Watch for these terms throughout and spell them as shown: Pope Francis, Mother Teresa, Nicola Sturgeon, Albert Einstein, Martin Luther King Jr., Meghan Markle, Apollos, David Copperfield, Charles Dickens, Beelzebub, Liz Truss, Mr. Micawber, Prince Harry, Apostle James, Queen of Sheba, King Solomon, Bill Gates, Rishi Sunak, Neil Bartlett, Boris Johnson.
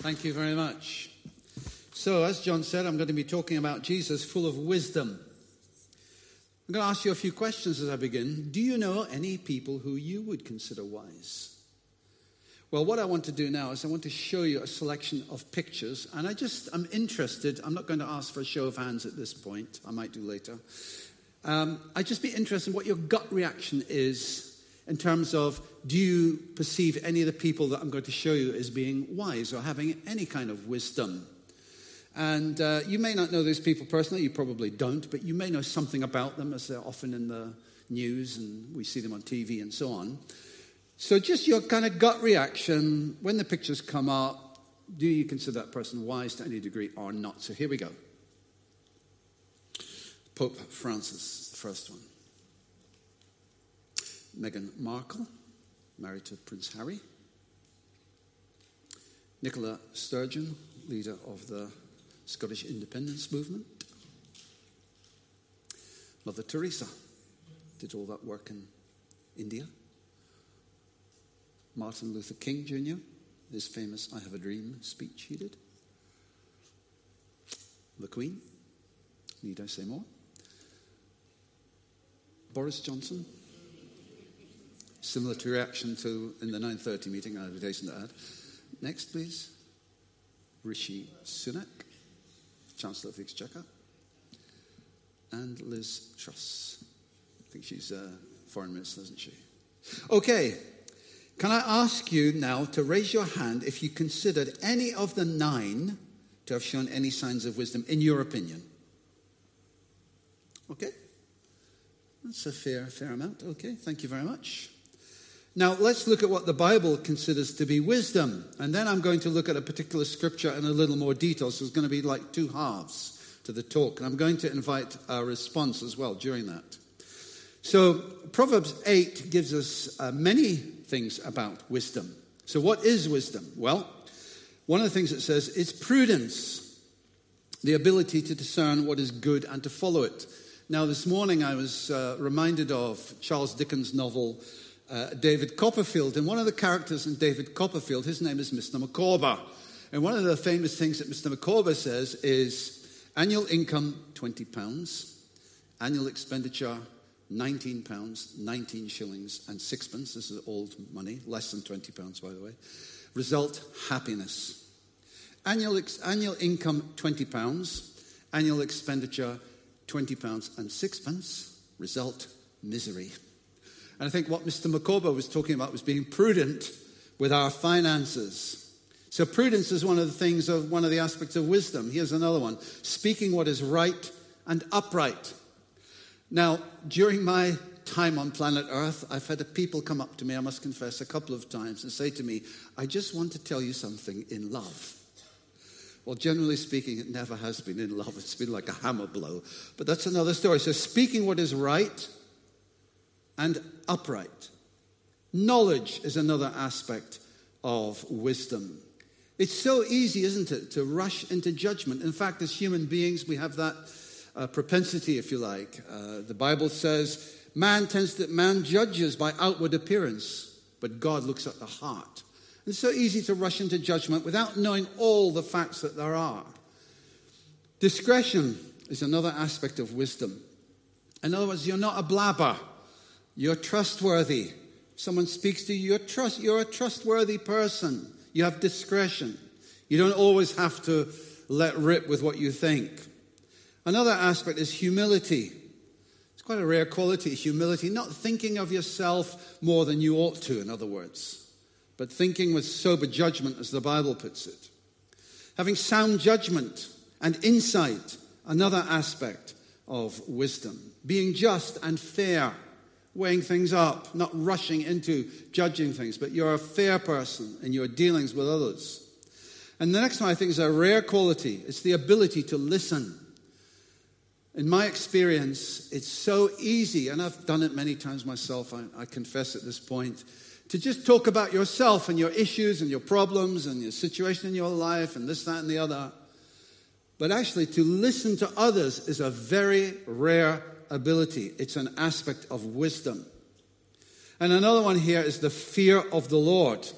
Thank you very much. So, as John said, I'm going to be talking about Jesus, full of wisdom. I'm going to ask you a few questions as I begin. Do you know any people who you would consider wise? Well, what I want to do now is I want to show you a selection of pictures, and I'm interested. I'm not going to ask for a show of hands at this point. I might do later. I'd just be interested in what your gut reaction is in terms of, do you perceive any of the people that I'm going to show you as being wise or having any kind of wisdom? And you may not know these people personally. You probably don't, but you may know something about them, as they're often in the news and we see them on TV and so on. So just your kind of gut reaction when the pictures come up, do you consider that person wise to any degree or not? So here we go. Pope Francis, the first one. Meghan Markle, married to Prince Harry. Nicola Sturgeon, leader of the Scottish independence movement. Mother Teresa, did all that work in India. Martin Luther King Jr., his famous I Have a Dream speech he did. The Queen, need I say more? Boris Johnson, similar to reaction to in the 9:30 meeting, I would hasten to add. Next, please. Rishi Sunak, Chancellor of the Exchequer. And Liz Truss. I think she's Foreign Minister, isn't she? Okay. Can I ask you now to raise your hand if you considered any of the 9 to have shown any signs of wisdom, in your opinion? Okay. That's a fair amount. Okay, thank you very much. Now, let's look at what the Bible considers to be wisdom. And then I'm going to look at a particular scripture in a little more detail. So it's going to be like two halves to the talk. And I'm going to invite a response as well during that. So Proverbs 8 gives us many things about wisdom. So what is wisdom? Well, one of the things it says is prudence, the ability to discern what is good and to follow it. Now, this morning I was reminded of Charles Dickens' novel, David Copperfield. And one of the characters in David Copperfield, his name is Mr. Micawber. And one of the famous things that Mr. Micawber says is annual income, £20, annual expenditure, £19, 19 shillings and sixpence. This is old money, less than £20, by the way. Result, happiness. Annual income, £20. Annual expenditure, £20 and sixpence. Result, misery. And I think what Mr. Micawber was talking about was being prudent with our finances. So prudence is one of the aspects of wisdom. Here's another one. Speaking what is right and upright. Now, during my time on planet Earth, I've had people come up to me, I must confess, a couple of times and say to me, I just want to tell you something in love. Well, generally speaking, it never has been in love. It's been like a hammer blow. But that's another story. So speaking what is right and upright. Knowledge is another aspect of wisdom. It's so easy, isn't it, to rush into judgment. In fact, as human beings, we have that propensity, if you like. The Bible says, man judges by outward appearance, but God looks at the heart. And it's so easy to rush into judgment without knowing all the facts that there are. Discretion is another aspect of wisdom. In other words, you're not a blabber. You're trustworthy. If someone speaks to you, you're a trustworthy person. You have discretion. You don't always have to let rip with what you think. Another aspect is humility. It's quite a rare quality, humility. Not thinking of yourself more than you ought to, in other words. But thinking with sober judgment, as the Bible puts it. Having sound judgment and insight, another aspect of wisdom. Being just and fair. Weighing things up, not rushing into judging things. But you're a fair person in your dealings with others. And the next one I think is a rare quality. It's the ability to listen. In my experience, it's so easy, and I've done it many times myself, I confess at this point, to just talk about yourself and your issues and your problems and your situation in your life and this, that, and the other. But actually, to listen to others is a very rare ability. It's an aspect of wisdom. And another one here is the fear of the Lord.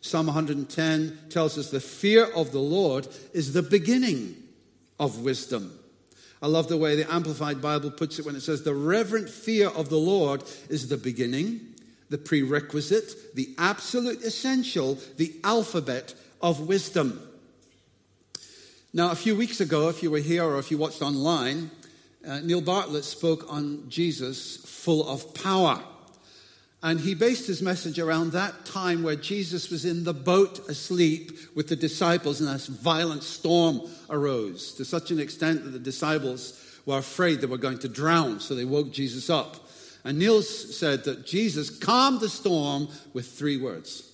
Psalm 110 tells us the fear of the Lord is the beginning of wisdom. I love the way the Amplified Bible puts it when it says the reverent fear of the Lord is the beginning, the prerequisite, the absolute essential, the alphabet of wisdom. Now, a few weeks ago, if you were here or if you watched online, Neil Bartlett spoke on Jesus full of power. And he based his message around that time where Jesus was in the boat asleep with the disciples and a violent storm arose to such an extent that the disciples were afraid they were going to drown, so they woke Jesus up. And Neil said that Jesus calmed the storm with three words.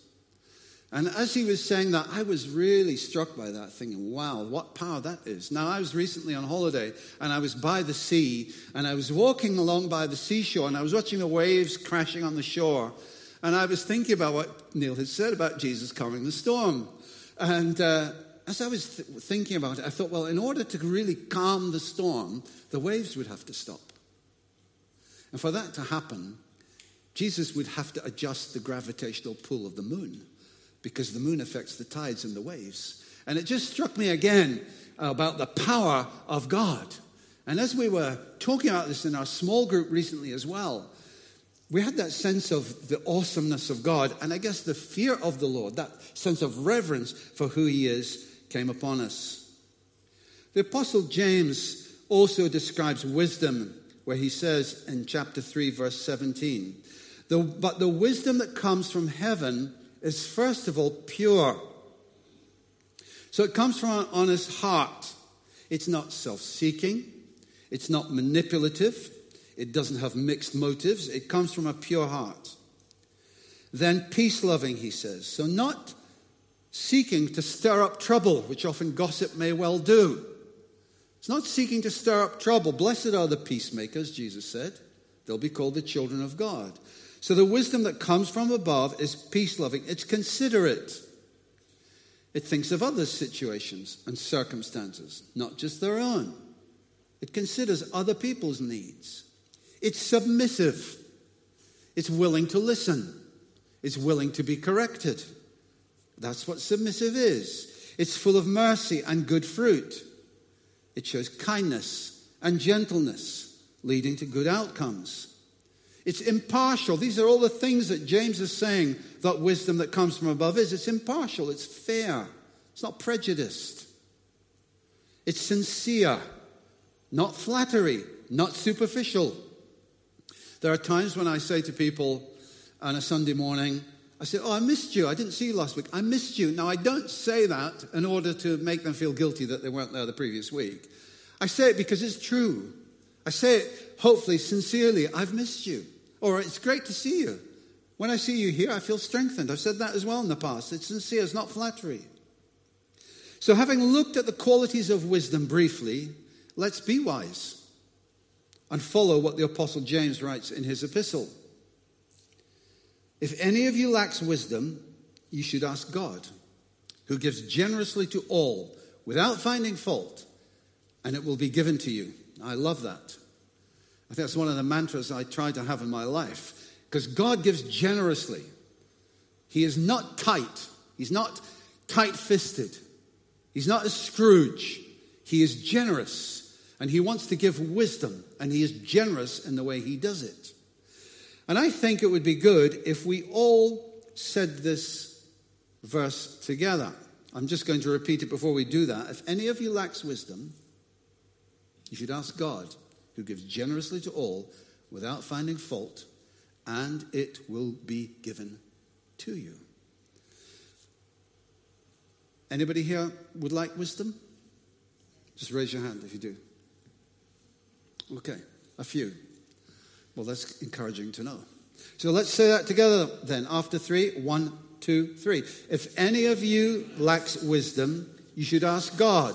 And as he was saying that, I was really struck by that, thinking, wow, what power that is. Now, I was recently on holiday, and I was by the sea, and I was walking along by the seashore, and I was watching the waves crashing on the shore. And I was thinking about what Neil had said about Jesus calming the storm. And as I was thinking about it, I thought, well, in order to really calm the storm, the waves would have to stop. And for that to happen, Jesus would have to adjust the gravitational pull of the moon, because the moon affects the tides and the waves. And it just struck me again about the power of God. And as we were talking about this in our small group recently as well, we had that sense of the awesomeness of God. And I guess the fear of the Lord, that sense of reverence for who he is, came upon us. The Apostle James also describes wisdom, where he says in chapter 3, verse 17, but the wisdom that comes from heaven is first of all pure. So it comes from an honest heart. It's not self-seeking. It's not manipulative. It doesn't have mixed motives. It comes from a pure heart. Then peace-loving, he says. So not seeking to stir up trouble, which often gossip may well do. It's not seeking to stir up trouble. Blessed are the peacemakers, Jesus said. They'll be called the children of God. So the wisdom that comes from above is peace-loving. It's considerate. It thinks of others' situations and circumstances, not just their own. It considers other people's needs. It's submissive. It's willing to listen. It's willing to be corrected. That's what submissive is. It's full of mercy and good fruit. It shows kindness and gentleness, leading to good outcomes. It's impartial. These are all the things that James is saying that wisdom that comes from above is. It's impartial. It's fair. It's not prejudiced. It's sincere, not flattery, not superficial. There are times when I say to people on a Sunday morning, I say, oh, I missed you. I didn't see you last week. I missed you. Now, I don't say that in order to make them feel guilty that they weren't there the previous week. I say it because it's true. I say it, hopefully, sincerely. I've missed you. Or it's great to see you. When I see you here, I feel strengthened. I've said that as well in the past. It's sincere. It's not flattery. So having looked at the qualities of wisdom briefly, let's be wise and follow what the Apostle James writes in his epistle. If any of you lacks wisdom, you should ask God, who gives generously to all without finding fault, and it will be given to you. I love that. I think that's one of the mantras I try to have in my life. Because God gives generously. He is not tight. He's not tight-fisted. He's not a Scrooge. He is generous. And he wants to give wisdom. And he is generous in the way he does it. And I think it would be good if we all said this verse together. I'm just going to repeat it before we do that. If any of you lacks wisdom, you should ask God, who gives generously to all without finding fault, and it will be given to you. Anybody here would like wisdom? Just raise your hand if you do. Okay, a few. Well, that's encouraging to know. So let's say that together then. After three, one, two, three. If any of you lacks wisdom, you should ask God,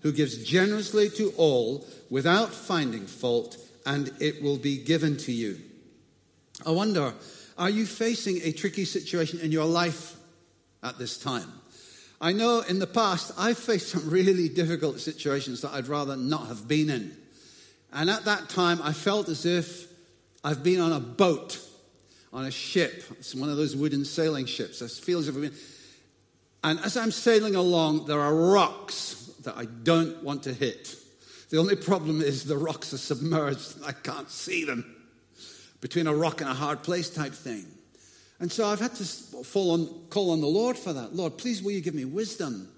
who gives generously to all without finding fault, and it will be given to you. I wonder, are you facing a tricky situation in your life at this time? I know in the past I've faced some really difficult situations that I'd rather not have been in. And at that time I felt as if I've been on a boat, on a ship. It's one of those wooden sailing ships. I feel as if I've been... And as I'm sailing along, there are rocks that I don't want to hit. The only problem is the rocks are submerged and I can't see them. Between a rock and a hard place type thing. And so I've had to call on the Lord for that. Lord, please will you give me wisdom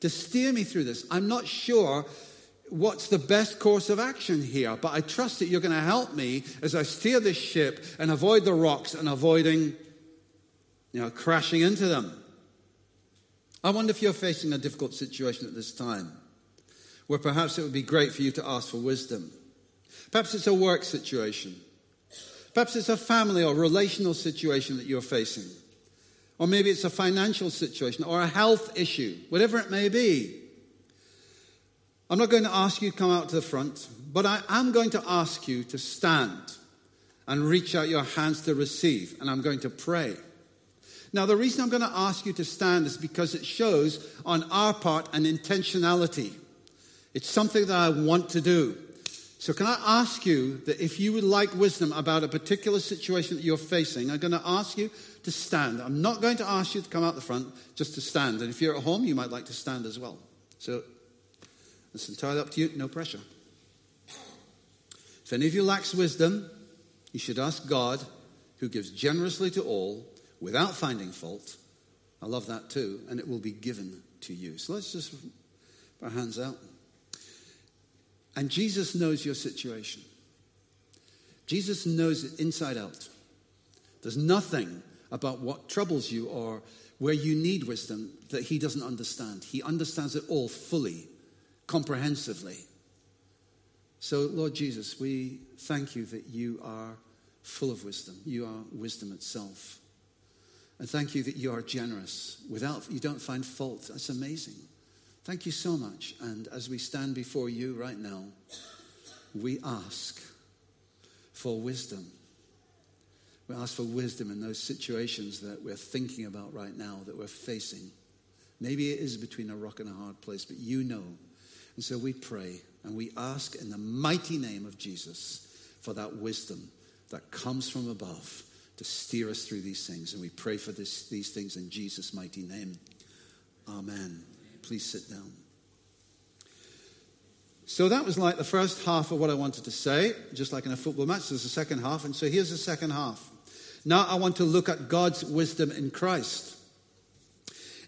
to steer me through this? I'm not sure what's the best course of action here, but I trust that you're going to help me as I steer this ship and avoid the rocks and avoiding, crashing into them. I wonder if you're facing a difficult situation at this time, where perhaps it would be great for you to ask for wisdom. Perhaps it's a work situation. Perhaps it's a family or relational situation that you're facing. Or maybe it's a financial situation or a health issue, whatever it may be. I'm not going to ask you to come out to the front, but I am going to ask you to stand and reach out your hands to receive, and I'm going to pray. Now, the reason I'm going to ask you to stand is because it shows on our part an intentionality. It's something that I want to do. So can I ask you that if you would like wisdom about a particular situation that you're facing, I'm going to ask you to stand. I'm not going to ask you to come out the front, just to stand. And if you're at home, you might like to stand as well. So it's entirely up to you, no pressure. If any of you lacks wisdom, you should ask God, who gives generously to all, without finding fault. I love that too. And it will be given to you. So let's just put our hands out. And Jesus knows your situation. Jesus knows it inside out. There's nothing about what troubles you or where you need wisdom that he doesn't understand. He understands it all fully, comprehensively. So, Lord Jesus, we thank you that you are full of wisdom. You are wisdom itself. And thank you that you are generous. You don't find fault. That's amazing. Thank you so much. And as we stand before you right now, we ask for wisdom. We ask for wisdom in those situations that we're thinking about right now, that we're facing. Maybe it is between a rock and a hard place, but you know. And so we pray and we ask in the mighty name of Jesus for that wisdom that comes from above to steer us through these things. And we pray for these things in Jesus' mighty name. Amen. Please sit down. So that was like the first half of what I wanted to say, just like in a football match. There's a second half, and so here's the second half. Now I want to look at God's wisdom in Christ.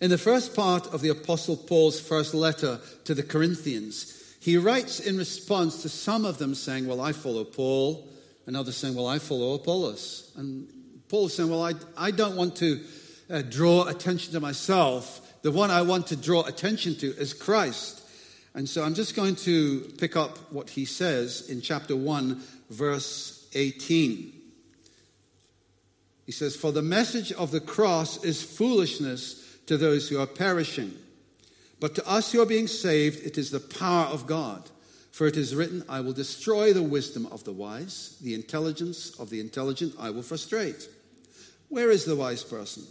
In the first part of the Apostle Paul's first letter to the Corinthians, he writes in response to some of them saying, well, I follow Paul, and others saying, well, I follow Apollos. And Paul is saying, well, I don't want to draw attention to myself. The one I want to draw attention to is Christ. And so I'm just going to pick up what he says in chapter 1, verse 18. He says, for the message of the cross is foolishness to those who are perishing. But to us who are being saved, it is the power of God. For it is written, I will destroy the wisdom of the wise. The intelligence of the intelligent I will frustrate. Where is the wise person?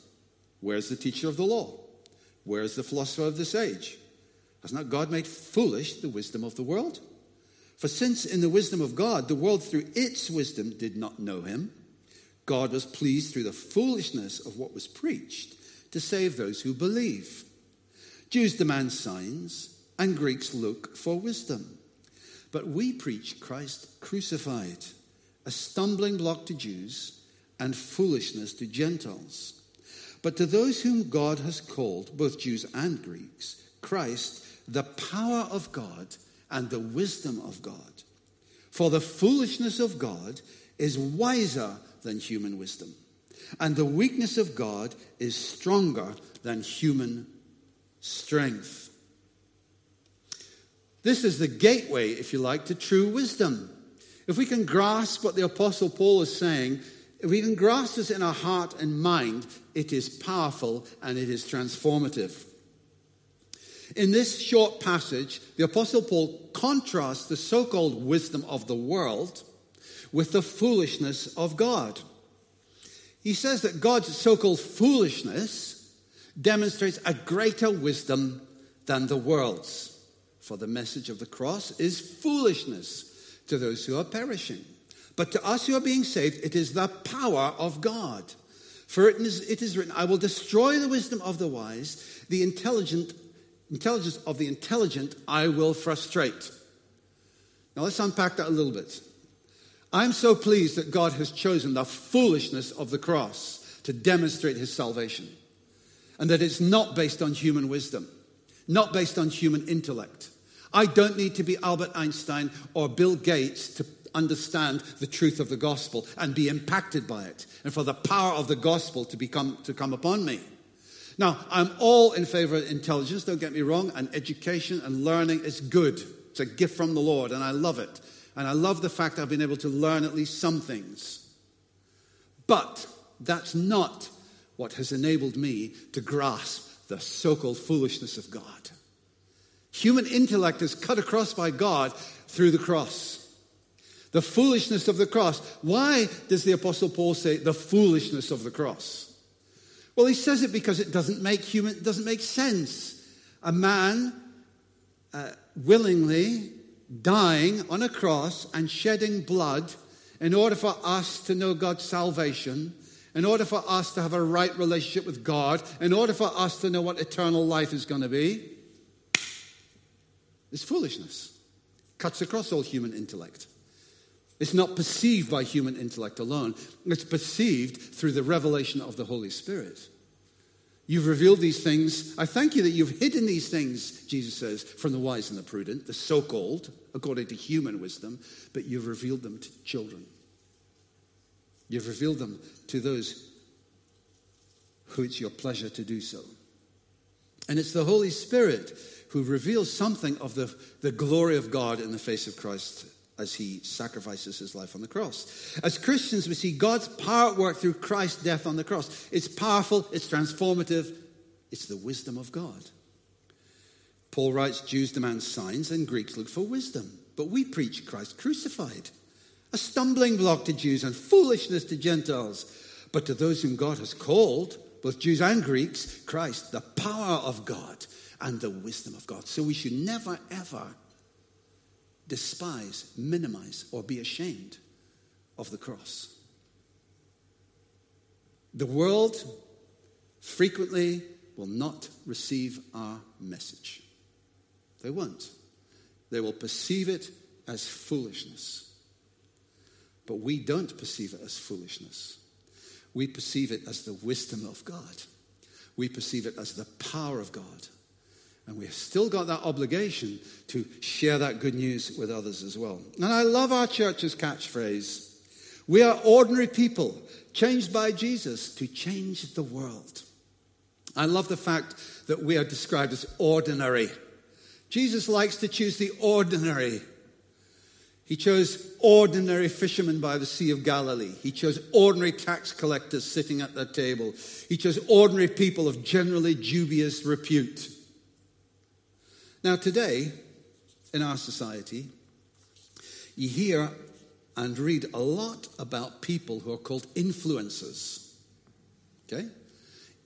Where is the teacher of the law? Where is the philosopher of this age? Has not God made foolish the wisdom of the world? For since in the wisdom of God, the world through its wisdom did not know him, God was pleased through the foolishness of what was preached to save those who believe. Jews demand signs, and Greeks look for wisdom. But we preach Christ crucified, a stumbling block to Jews and foolishness to Gentiles. But to those whom God has called, both Jews and Greeks, Christ, the power of God and the wisdom of God. For the foolishness of God is wiser than human wisdom, and the weakness of God is stronger than human strength. This is the gateway, if you like, to true wisdom. If we can grasp what the Apostle Paul is saying, if we can grasp this in our heart and mind, it is powerful and it is transformative. In this short passage, the Apostle Paul contrasts the so-called wisdom of the world with the foolishness of God. He says that God's so-called foolishness demonstrates a greater wisdom than the world's. For the message of the cross is foolishness to those who are perishing. But to us who are being saved, it is the power of God. For it is written, I will destroy the wisdom of the wise, the intelligence of the intelligent I will frustrate. Now let's unpack that a little bit. I'm so pleased that God has chosen the foolishness of the cross to demonstrate his salvation. And that it's not based on human wisdom, not based on human intellect. I don't need to be Albert Einstein or Bill Gates to understand the truth of the gospel and be impacted by it, and for the power of the gospel to come upon me. Now, I'm all in favor of intelligence, don't get me wrong, and education and learning is good. It's a gift from the Lord, and I love it. And I love the fact I've been able to learn at least some things. But that's not what has enabled me to grasp the so-called foolishness of God. Human intellect is cut across by God through the cross. The foolishness of the cross. Why does the Apostle Paul say the foolishness of the cross? Well, he says it because it doesn't make sense. A man willingly dying on a cross and shedding blood in order for us to know God's salvation, in order for us to have a right relationship with God, in order for us to know what eternal life is going to be. It's foolishness. Cuts across all human intellect. It's not perceived by human intellect alone. It's perceived through the revelation of the Holy Spirit. You've revealed these things. I thank you that you've hidden these things, Jesus says, from the wise and the prudent, the so-called, according to human wisdom, but you've revealed them to children. You've revealed them to those who it's your pleasure to do so. And it's the Holy Spirit who reveals something of the glory of God in the face of Christ as he sacrifices his life on the cross. As Christians, we see God's power at work through Christ's death on the cross. It's powerful, it's transformative, it's the wisdom of God. Paul writes, Jews demand signs and Greeks look for wisdom, but we preach Christ crucified, a stumbling block to Jews and foolishness to Gentiles. But to those whom God has called, both Jews and Greeks, Christ, the power of God and the wisdom of God. So we should never, ever despise, minimize, or be ashamed of the cross. The world frequently will not receive our message. They won't. They will perceive it as foolishness. But we don't perceive it as foolishness. We perceive it as the wisdom of God. We perceive it as the power of God. And we've still got that obligation to share that good news with others as well. And I love our church's catchphrase. We are ordinary people, changed by Jesus to change the world. I love the fact that we are described as ordinary. Jesus likes to choose the ordinary. He chose ordinary fishermen by the Sea of Galilee. He chose ordinary tax collectors sitting at their table. He chose ordinary people of generally dubious repute. Now today, in our society, you hear and read a lot about people who are called influencers, okay?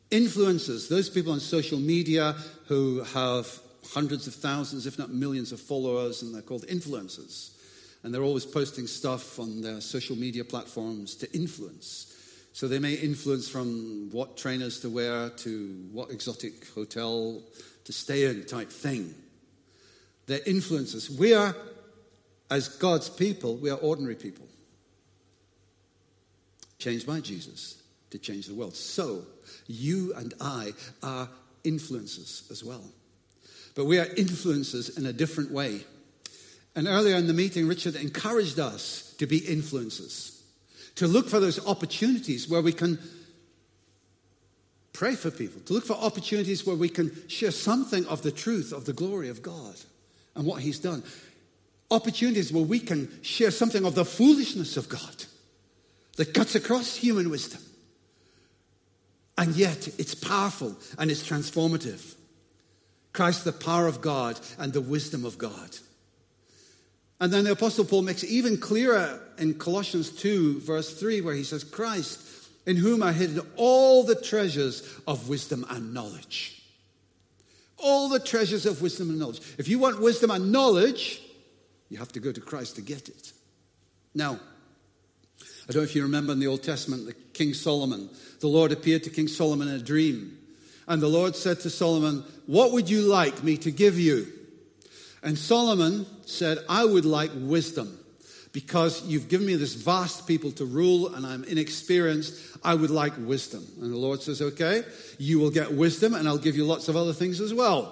Influencers, those people on social media who have hundreds of thousands, if not millions of followers, and they're called influencers. And they're always posting stuff on their social media platforms to influence. So they may influence from what trainers to wear to what exotic hotel to stay in type thing. They're influencers. We are, as God's people, we are ordinary people. Changed by Jesus to change the world. So you and I are influencers as well. But we are influencers in a different way. And earlier in the meeting, Richard encouraged us to be influencers, to look for those opportunities where we can pray for people, to look for opportunities where we can share something of the truth of the glory of God and what he's done. Opportunities where we can share something of the foolishness of God that cuts across human wisdom. And yet it's powerful and it's transformative. Christ, the power of God and the wisdom of God. And then the Apostle Paul makes it even clearer in Colossians 2, verse 3, where he says, Christ, in whom are hidden all the treasures of wisdom and knowledge. All the treasures of wisdom and knowledge. If you want wisdom and knowledge, you have to go to Christ to get it. Now, I don't know if you remember in the Old Testament, King Solomon. The Lord appeared to King Solomon in a dream. And the Lord said to Solomon, what would you like me to give you? And Solomon said, I would like wisdom, because you've given me this vast people to rule and I'm inexperienced. I would like wisdom. And the Lord says, okay, you will get wisdom and I'll give you lots of other things as well.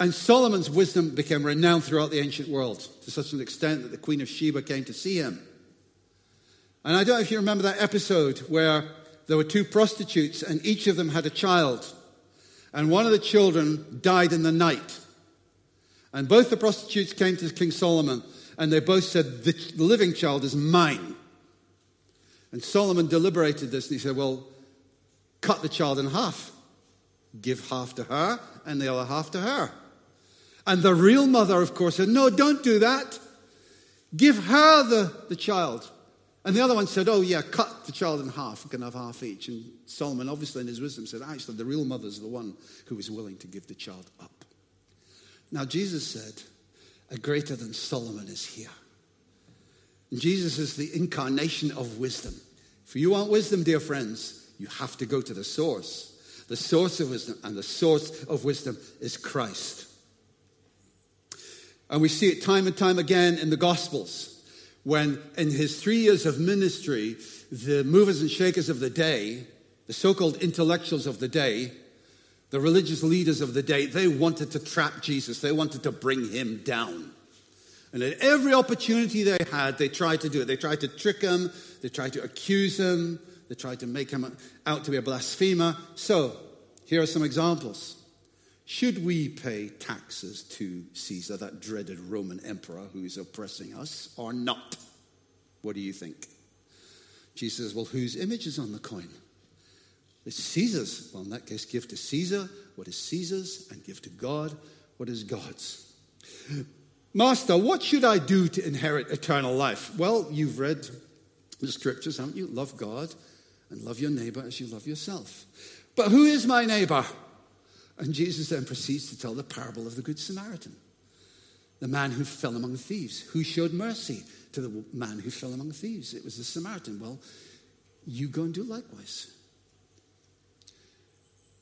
And Solomon's wisdom became renowned throughout the ancient world to such an extent that the Queen of Sheba came to see him. And I don't know if you remember that episode where there were two prostitutes and each of them had a child. And one of the children died in the night. And both the prostitutes came to King Solomon and they both said, the living child is mine. And Solomon deliberated this and he said, well, cut the child in half. Give half to her and the other half to her. And the real mother, of course, said, no, don't do that. Give her the child. And the other one said, oh, yeah, cut the child in half. We can have half each. And Solomon, obviously, in his wisdom, said, actually, the real mother's the one who is willing to give the child up. Now, Jesus said, a greater than Solomon is here. And Jesus is the incarnation of wisdom. If you want wisdom, dear friends, you have to go to the source. The source of wisdom, and the source of wisdom is Christ. And we see it time and time again in the Gospels. When in his 3 years of ministry, the movers and shakers of the day, the so-called intellectuals of the day, the religious leaders of the day, they wanted to trap Jesus. They wanted to bring him down. And at every opportunity they had, they tried to do it. They tried to trick him. They tried to accuse him. They tried to make him out to be a blasphemer. So, here are some examples. Should we pay taxes to Caesar, that dreaded Roman emperor who is oppressing us, or not? What do you think? Jesus says, well, whose image is on the coin? It's Caesar's. Well, in that case, give to Caesar what is Caesar's, and give to God what is God's. Master, what should I do to inherit eternal life? Well, you've read the scriptures, haven't you? Love God and love your neighbor as you love yourself. But who is my neighbor? And Jesus then proceeds to tell the parable of the Good Samaritan. The man who fell among thieves. Who showed mercy to the man who fell among thieves? It was the Samaritan. Well, you go and do likewise.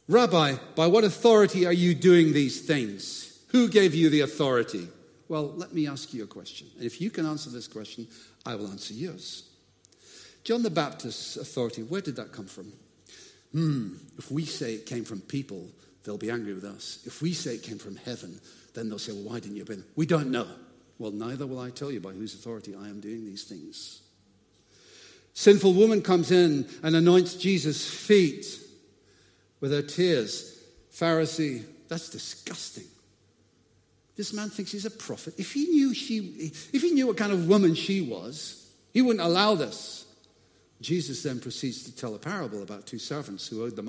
Rabbi, by what authority are you doing these things? Who gave you the authority? Well, let me ask you a question. And if you can answer this question, I will answer yours. John the Baptist's authority, where did that come from? If we say it came from people, they'll be angry with us. If we say it came from heaven, then they'll say, well, why didn't you bring them? We don't know. Well, neither will I tell you by whose authority I am doing these things. Sinful woman comes in and anoints Jesus' feet with her tears. Pharisee, that's disgusting. This man thinks he's a prophet. If he knew what kind of woman she was, he wouldn't allow this. Jesus then proceeds to tell a parable about two servants who owed the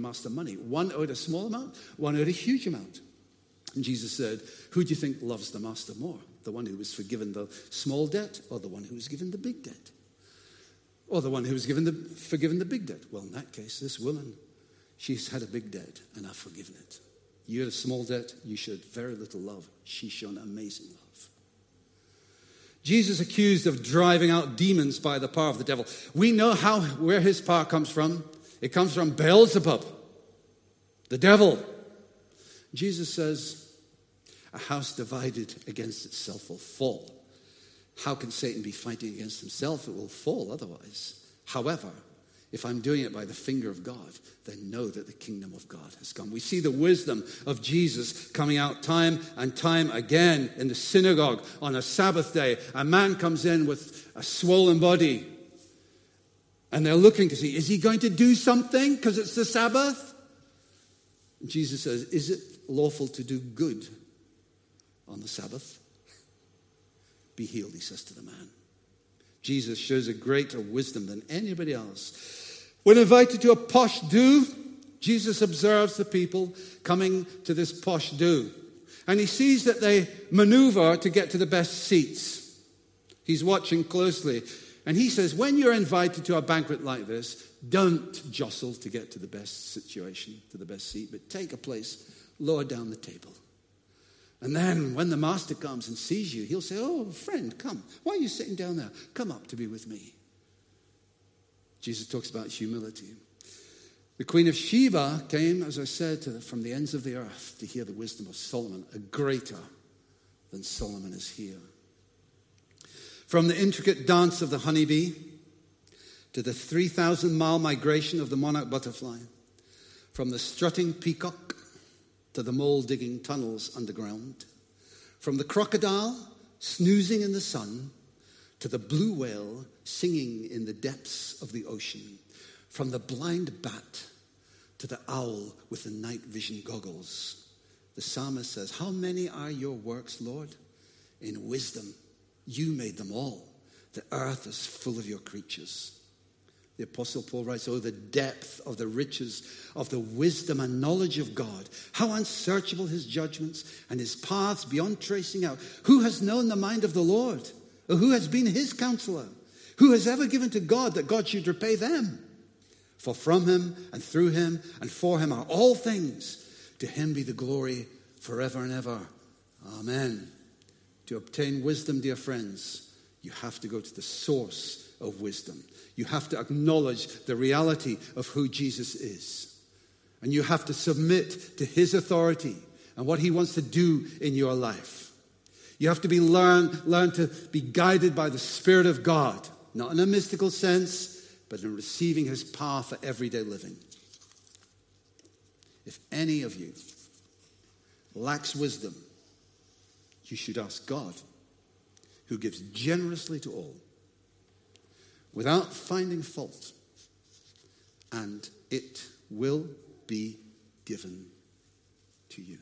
master money. One owed a small amount, one owed a huge amount. And Jesus said, who do you think loves the master more? The one who was forgiven the small debt, or the one who was given the big debt? Or the one who was forgiven the big debt? Well, in that case, this woman, she's had a big debt and I've forgiven it. You had a small debt, you showed very little love. She showed amazing love. Jesus accused of driving out demons by the power of the devil. We know where his power comes from. It comes from Beelzebub, the devil. Jesus says, a house divided against itself will fall. How can Satan be fighting against himself? It will fall otherwise. However, if I'm doing it by the finger of God, then know that the kingdom of God has come. We see the wisdom of Jesus coming out time and time again in the synagogue on a Sabbath day. A man comes in with a swollen body and they're looking to see, is he going to do something because it's the Sabbath? Jesus says, is it lawful to do good on the Sabbath? Be healed, he says to the man. Jesus shows a greater wisdom than anybody else. When invited to a posh do, Jesus observes the people coming to this posh do. And he sees that they maneuver to get to the best seats. He's watching closely. And he says, when you're invited to a banquet like this, don't jostle to get to the best situation, to the best seat, but take a place lower down the table. And then when the master comes and sees you, he'll say, oh, friend, come. Why are you sitting down there? Come up to be with me. Jesus talks about humility. The Queen of Sheba came, as I said, from the ends of the earth to hear the wisdom of Solomon, a greater than Solomon is here. From the intricate dance of the honeybee to the 3,000-mile migration of the monarch butterfly, from the strutting peacock to the mole digging tunnels underground, from the crocodile snoozing in the sun to the blue whale singing in the depths of the ocean, from the blind bat to the owl with the night vision goggles. The psalmist says, how many are your works, Lord? In wisdom you made them all. The earth is full of your creatures. The Apostle Paul writes, oh, the depth of the riches of the wisdom and knowledge of God. How unsearchable his judgments and his paths beyond tracing out. Who has known the mind of the Lord? Or who has been his counselor? Who has ever given to God that God should repay them? For from him and through him and for him are all things. To him be the glory forever and ever. Amen. To obtain wisdom, dear friends, you have to go to the source of wisdom. You have to acknowledge the reality of who Jesus is. And you have to submit to his authority and what he wants to do in your life. You have to be learn to be guided by the Spirit of God, not in a mystical sense, but in receiving his power for everyday living. If any of you lacks wisdom, you should ask God, who gives generously to all, without finding fault, and it will be given to you.